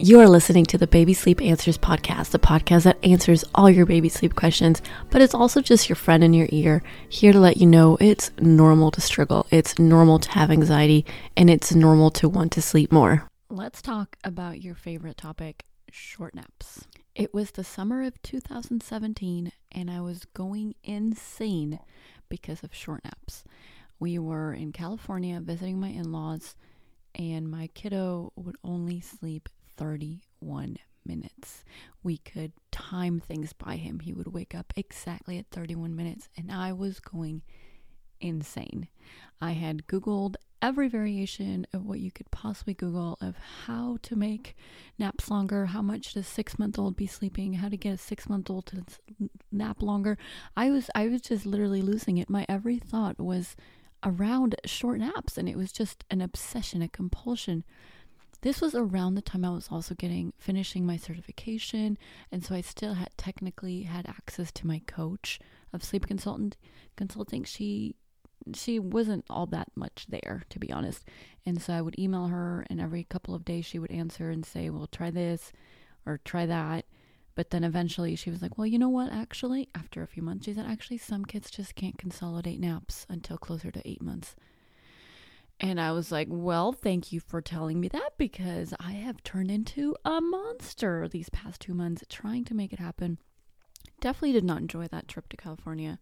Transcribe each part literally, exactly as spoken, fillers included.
You are listening to the Baby Sleep Answers podcast, the podcast that answers all your baby sleep questions, but it's also just your friend in your ear, here to let you know it's normal to struggle, it's normal to have anxiety, and it's normal to want to sleep more. Let's talk about your favorite topic, short naps. It was the summer of two thousand seventeen, and I was going insane because of short naps. We were in California visiting my in-laws, and my kiddo would only sleep thirty-one minutes. We could time things by him. He would wake up exactly at thirty-one minutes, and I was going insane. I had Googled every variation of what you could possibly Google of how to make naps longer, how much does six-month-old be sleeping, how to get a six-month-old to nap longer. I was I was just literally losing it. My every thought was around short naps, and it was just an obsession, a compulsion. This was around the time I was also getting, finishing my certification, and so I still had technically had access to my coach of sleep consultant consulting. She she wasn't all that much there, to be honest, and so I would email her, and every couple of days she would answer and say, well, try this or try that, but then eventually she was like, well, you know what, actually, after a few months, she said, actually, some kids just can't consolidate naps until closer to eight months. And I was like, well, thank you for telling me that, because I have turned into a monster these past two months trying to make it happen. Definitely did not enjoy that trip to California.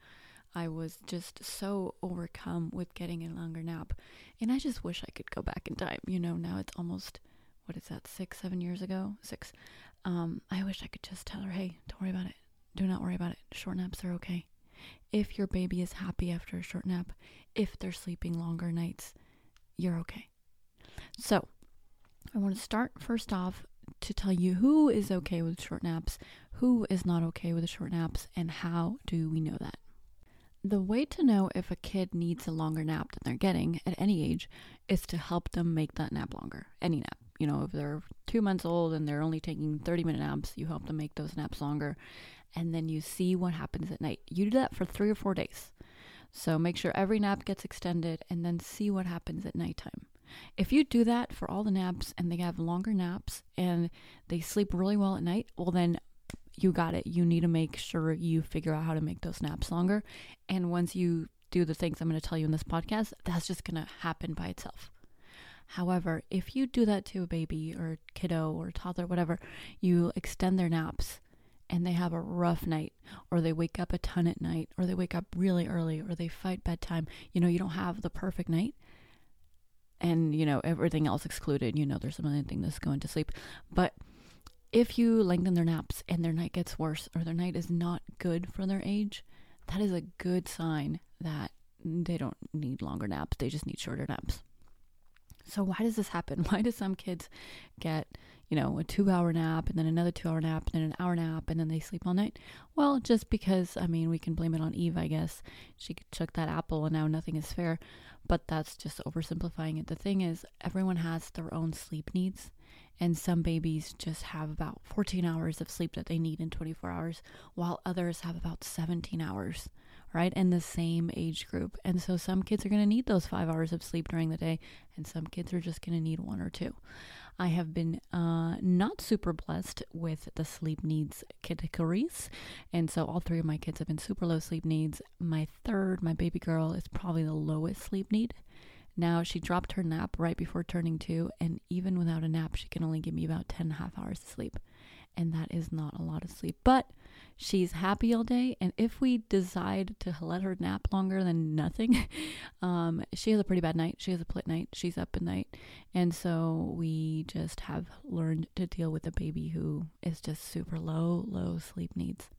I was just so overcome with getting a longer nap. And I just wish I could go back in time. You know, now it's almost, what is that, six, seven years ago? Six. Um, I wish I could just tell her, hey, don't worry about it. Do not worry about it. Short naps are okay. If your baby is happy after a short nap, if they're sleeping longer nights, you're okay. So I want to start first off to tell you who is okay with short naps, who is not okay with short naps, and how do we know that? The way to know if a kid needs a longer nap than they're getting at any age is to help them make that nap longer, any nap. You know, if they're two months old and they're only taking thirty minute naps, you help them make those naps longer, and then you see what happens at night. You do that for three or four days. So make sure every nap gets extended, and then see what happens at nighttime. If you do that for all the naps and they have longer naps and they sleep really well at night, well then you got it. You need to make sure you figure out how to make those naps longer. And once you do the things I'm going to tell you in this podcast, that's just going to happen by itself. However, if you do that to a baby or kiddo or toddler, whatever, you extend their naps, and they have a rough night, or they wake up a ton at night, or they wake up really early, or they fight bedtime, you know, you don't have the perfect night, and, you know, everything else excluded, you know, there's a million things that's going to sleep. But if you lengthen their naps and their night gets worse, or their night is not good for their age, that is a good sign that they don't need longer naps. They just need shorter naps. So why does this happen? Why do some kids get, you know, a two hour nap and then another two hour nap and then an hour nap and then they sleep all night? Well, just because, I mean, we can blame it on Eve, I guess. She took that apple and now nothing is fair, but that's just oversimplifying it. The thing is, everyone has their own sleep needs, and some babies just have about fourteen hours of sleep that they need in twenty-four hours, while others have about seventeen hours. Right? In the same age group. And so some kids are going to need those five hours of sleep during the day, and some kids are just going to need one or two. I have been uh, not super blessed with the sleep needs categories, and so all three of my kids have been super low sleep needs. My third, my baby girl, is probably the lowest sleep need. Now, she dropped her nap right before turning two, and even without a nap, she can only give me about ten and a half hours of sleep. And that is not a lot of sleep, but she's happy all day. And if we decide to let her nap longer than nothing, um, she has a pretty bad night. She has a split night. She's up at night. And so we just have learned to deal with a baby who is just super low, low sleep needs.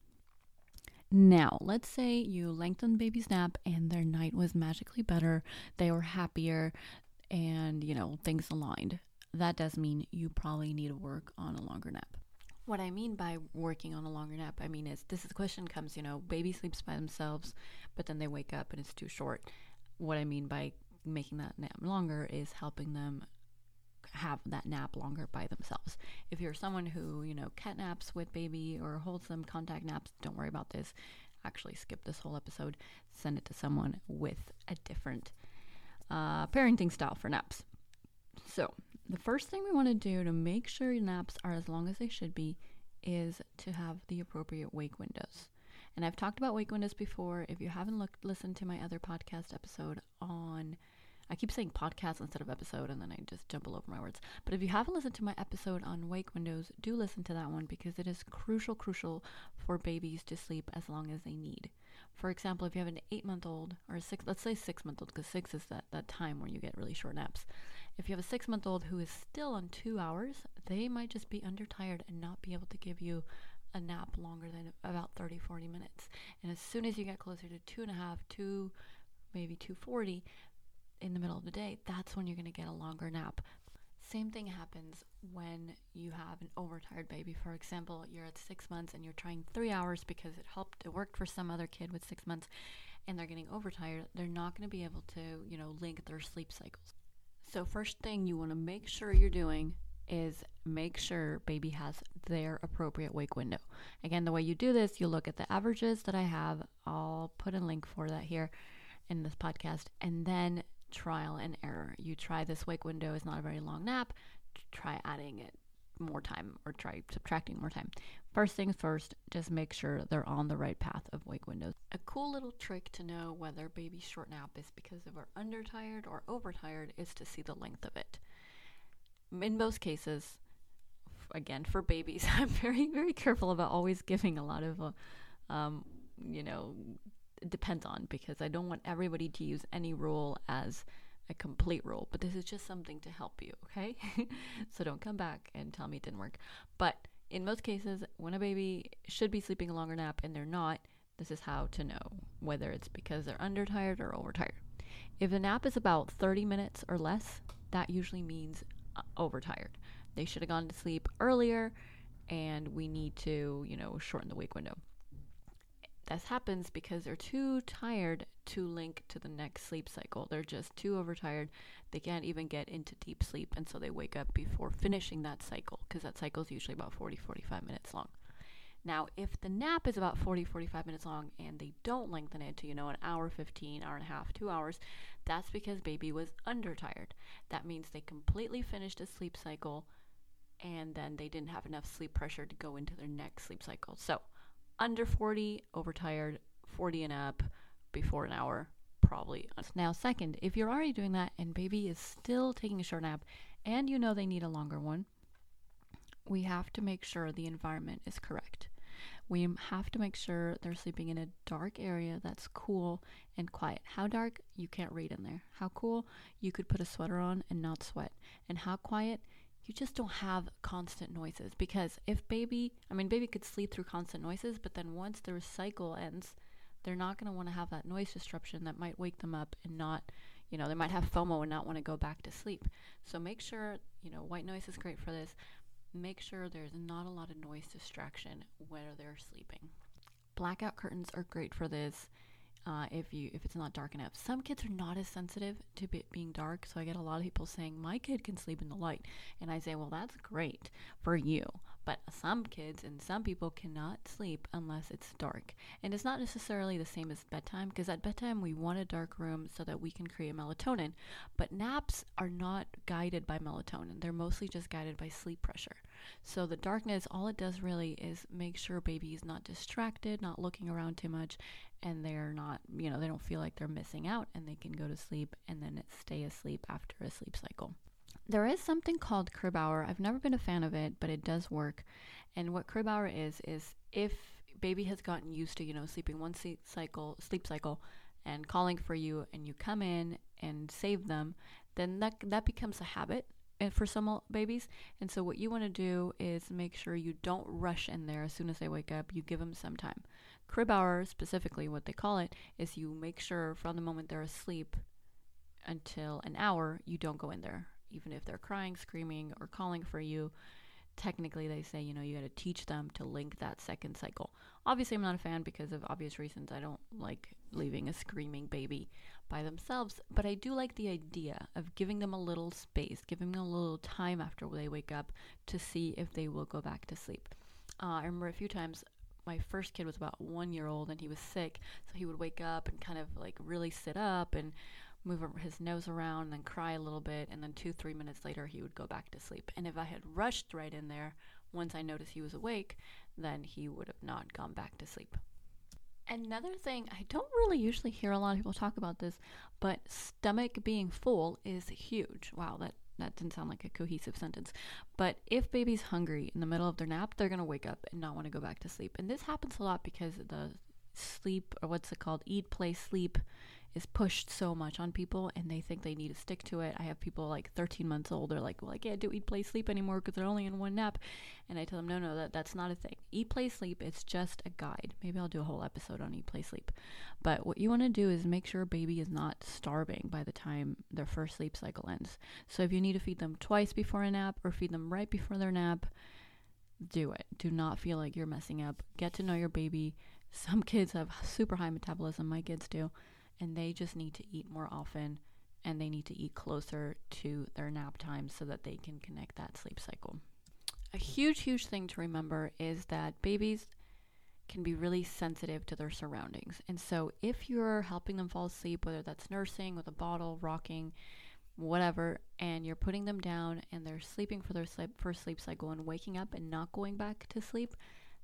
Now, let's say you lengthen baby's nap and their night was magically better. They were happier and, you know, things aligned. That does mean you probably need to work on a longer nap. What I mean by working on a longer nap, I mean is this question comes, you know, baby sleeps by themselves, but then they wake up and it's too short. What I mean by making that nap longer is helping them have that nap longer by themselves. If you're someone who, you know, cat naps with baby or holds them, contact naps, don't worry about this. Actually, skip this whole episode. Send it to someone with a different uh, parenting style for naps. So The first thing we want to do to make sure your naps are as long as they should be is to have the appropriate wake windows. And I've talked about wake windows before. If you haven't looked, listened to my other podcast episode on, I keep saying podcast instead of episode, and then I just jumble over my words. But if you haven't listened to my episode on wake windows, do listen to that one because it is crucial, crucial for babies to sleep as long as they need. For example, if you have an eight-month-old or a six, let's say six-month-old, because six is that, that time where you get really short naps. If you have a six-month-old who is still on two hours, they might just be undertired and not be able to give you a nap longer than about thirty, forty minutes. And as soon as you get closer to two and a half, two, maybe two forty in the middle of the day, that's when you're going to get a longer nap. Same thing happens when you have an overtired baby. For example, you're at six months and you're trying three hours because it helped, it worked for some other kid with six months and they're getting overtired. They're not going to be able to, you know, link their sleep cycles. So first thing you want to make sure you're doing is make sure baby has their appropriate wake window. Again, the way you do this, you look at the averages that I have. I'll put a link for that here in this podcast, and then trial and error. You try this wake window is not a very long nap. Try adding it more time or try subtracting more time. First things first, just make sure they're on the right path of wake windows. A cool little trick to know whether baby's short nap is because they were undertired or overtired is to see the length of it. In most cases, again, for babies, I'm very, very careful about always giving a lot of, uh, um, you know, depends on, because I don't want everybody to use any rule as a complete rule, but this is just something to help you, okay? So don't come back and tell me it didn't work. But in most cases, when a baby should be sleeping a longer nap and they're not, this is how to know whether it's because they're undertired or overtired. If the nap is about thirty minutes or less, that usually means overtired. They should have gone to sleep earlier and we need to, you know, shorten the wake window. This happens because they're too tired to link to the next sleep cycle. They're just too overtired. They can't even get into deep sleep, and so they wake up before finishing that cycle, because that cycle is usually about forty, forty-five minutes long. Now, if the nap is about forty, forty-five minutes long and they don't lengthen it to, you know, an hour fifteen, hour and a half, two hours, that's because baby was undertired. That means they completely finished a sleep cycle and then they didn't have enough sleep pressure to go into their next sleep cycle. So under forty, overtired, forty and up, before an hour, probably. Now, second, if you're already doing that and baby is still taking a short nap and you know they need a longer one, we have to make sure the environment is correct. We have to make sure they're sleeping in a dark area that's cool and quiet. How dark? You can't read in there. How cool? You could put a sweater on and not sweat. And how quiet? You just don't have constant noises, because if baby, I mean, baby could sleep through constant noises, but then once their cycle ends, they're not going to want to have that noise disruption that might wake them up and not, you know, they might have FOMO and not want to go back to sleep. So make sure, you know, white noise is great for this. Make sure there's not a lot of noise distraction where they're sleeping. Blackout curtains are great for this. Uh, if you if it's not dark enough. Some kids are not as sensitive to be, being dark, so I get a lot of people saying, my kid can sleep in the light. And I say, well, that's great for you. But some kids and some people cannot sleep unless it's dark. And it's not necessarily the same as bedtime, because at bedtime we want a dark room so that we can create melatonin. But naps are not guided by melatonin. They're mostly just guided by sleep pressure. So the darkness, all it does really is make sure baby is not distracted, not looking around too much, and they're not, you know, they don't feel like they're missing out and they can go to sleep and then stay asleep after a sleep cycle. There is something called crib hour. I've never been a fan of it, but it does work. And what crib hour is, is if baby has gotten used to, you know, sleeping one sleep cycle, sleep cycle and calling for you and you come in and save them, then that, that becomes a habit for some babies. And so what you want to do is make sure you don't rush in there as soon as they wake up. You give them some time. Crib hour, specifically what they call it, is you make sure from the moment they're asleep until an hour, you don't go in there. Even if they're crying, screaming, or calling for you, technically they say, you know, you got to teach them to link that second cycle. Obviously, I'm not a fan because of obvious reasons. I don't like leaving a screaming baby by themselves, but I do like the idea of giving them a little space, giving them a little time after they wake up to see if they will go back to sleep. Uh, I remember a few times my first kid was about one year old and he was sick, so he would wake up and kind of like really sit up and move his nose around, and then cry a little bit, and then two, three minutes later, he would go back to sleep. And if I had rushed right in there, once I noticed he was awake, then he would have not gone back to sleep. Another thing, I don't really usually hear a lot of people talk about this, but stomach being full is huge. Wow, that, that didn't sound like a cohesive sentence. But if baby's hungry in the middle of their nap, they're going to wake up and not want to go back to sleep. And this happens a lot because the sleep, or what's it called, eat, play, sleep, is pushed so much on people, and they think they need to stick to it. I have people like thirteen months old, they're like, well, I can't do eat, play, sleep anymore because they're only in one nap. And I tell them, no, no, that, that's not a thing. Eat, play, sleep, it's just a guide. Maybe I'll do a whole episode on eat, play, sleep. But what you want to do is make sure a baby is not starving by the time their first sleep cycle ends. So if you need to feed them twice before a nap or feed them right before their nap, do it. Do not feel like you're messing up. Get to know your baby. Some kids have super high metabolism, my kids do. And they just need to eat more often, and they need to eat closer to their nap time so that they can connect that sleep cycle. A huge, huge thing to remember is that babies can be really sensitive to their surroundings. And so if you're helping them fall asleep, whether that's nursing with a bottle, rocking, whatever, and you're putting them down and they're sleeping for their sleep, first sleep cycle and waking up and not going back to sleep,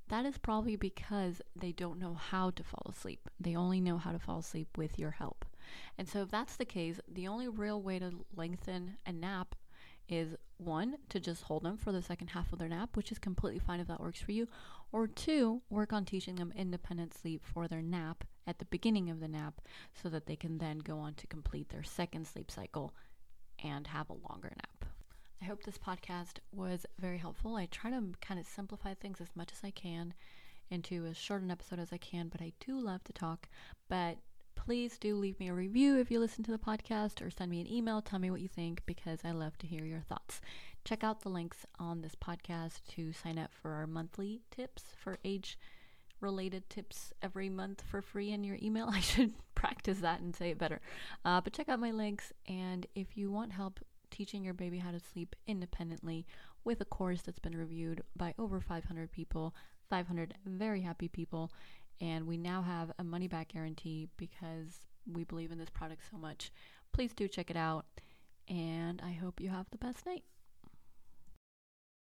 that is probably because they don't know how to fall asleep. They only know how to fall asleep with your help. And so if that's the case, the only real way to lengthen a nap is, one, to just hold them for the second half of their nap, which is completely fine if that works for you, or two, work on teaching them independent sleep for their nap at the beginning of the nap so that they can then go on to complete their second sleep cycle and have a longer nap. I hope this podcast was very helpful. I try to kind of simplify things as much as I can into as short an episode as I can, but I do love to talk. But please do leave me a review if you listen to the podcast, or send me an email. Tell me what you think, because I love to hear your thoughts. Check out the links on this podcast to sign up for our monthly tips for age related tips every month for free in your email. I should practice that and say it better. Uh, but check out my links. And if you want help teaching your baby how to sleep independently with a course that's been reviewed by over five hundred people, five hundred very happy people, and we now have a money-back guarantee because we believe in this product so much. Please do check it out, and I hope you have the best night.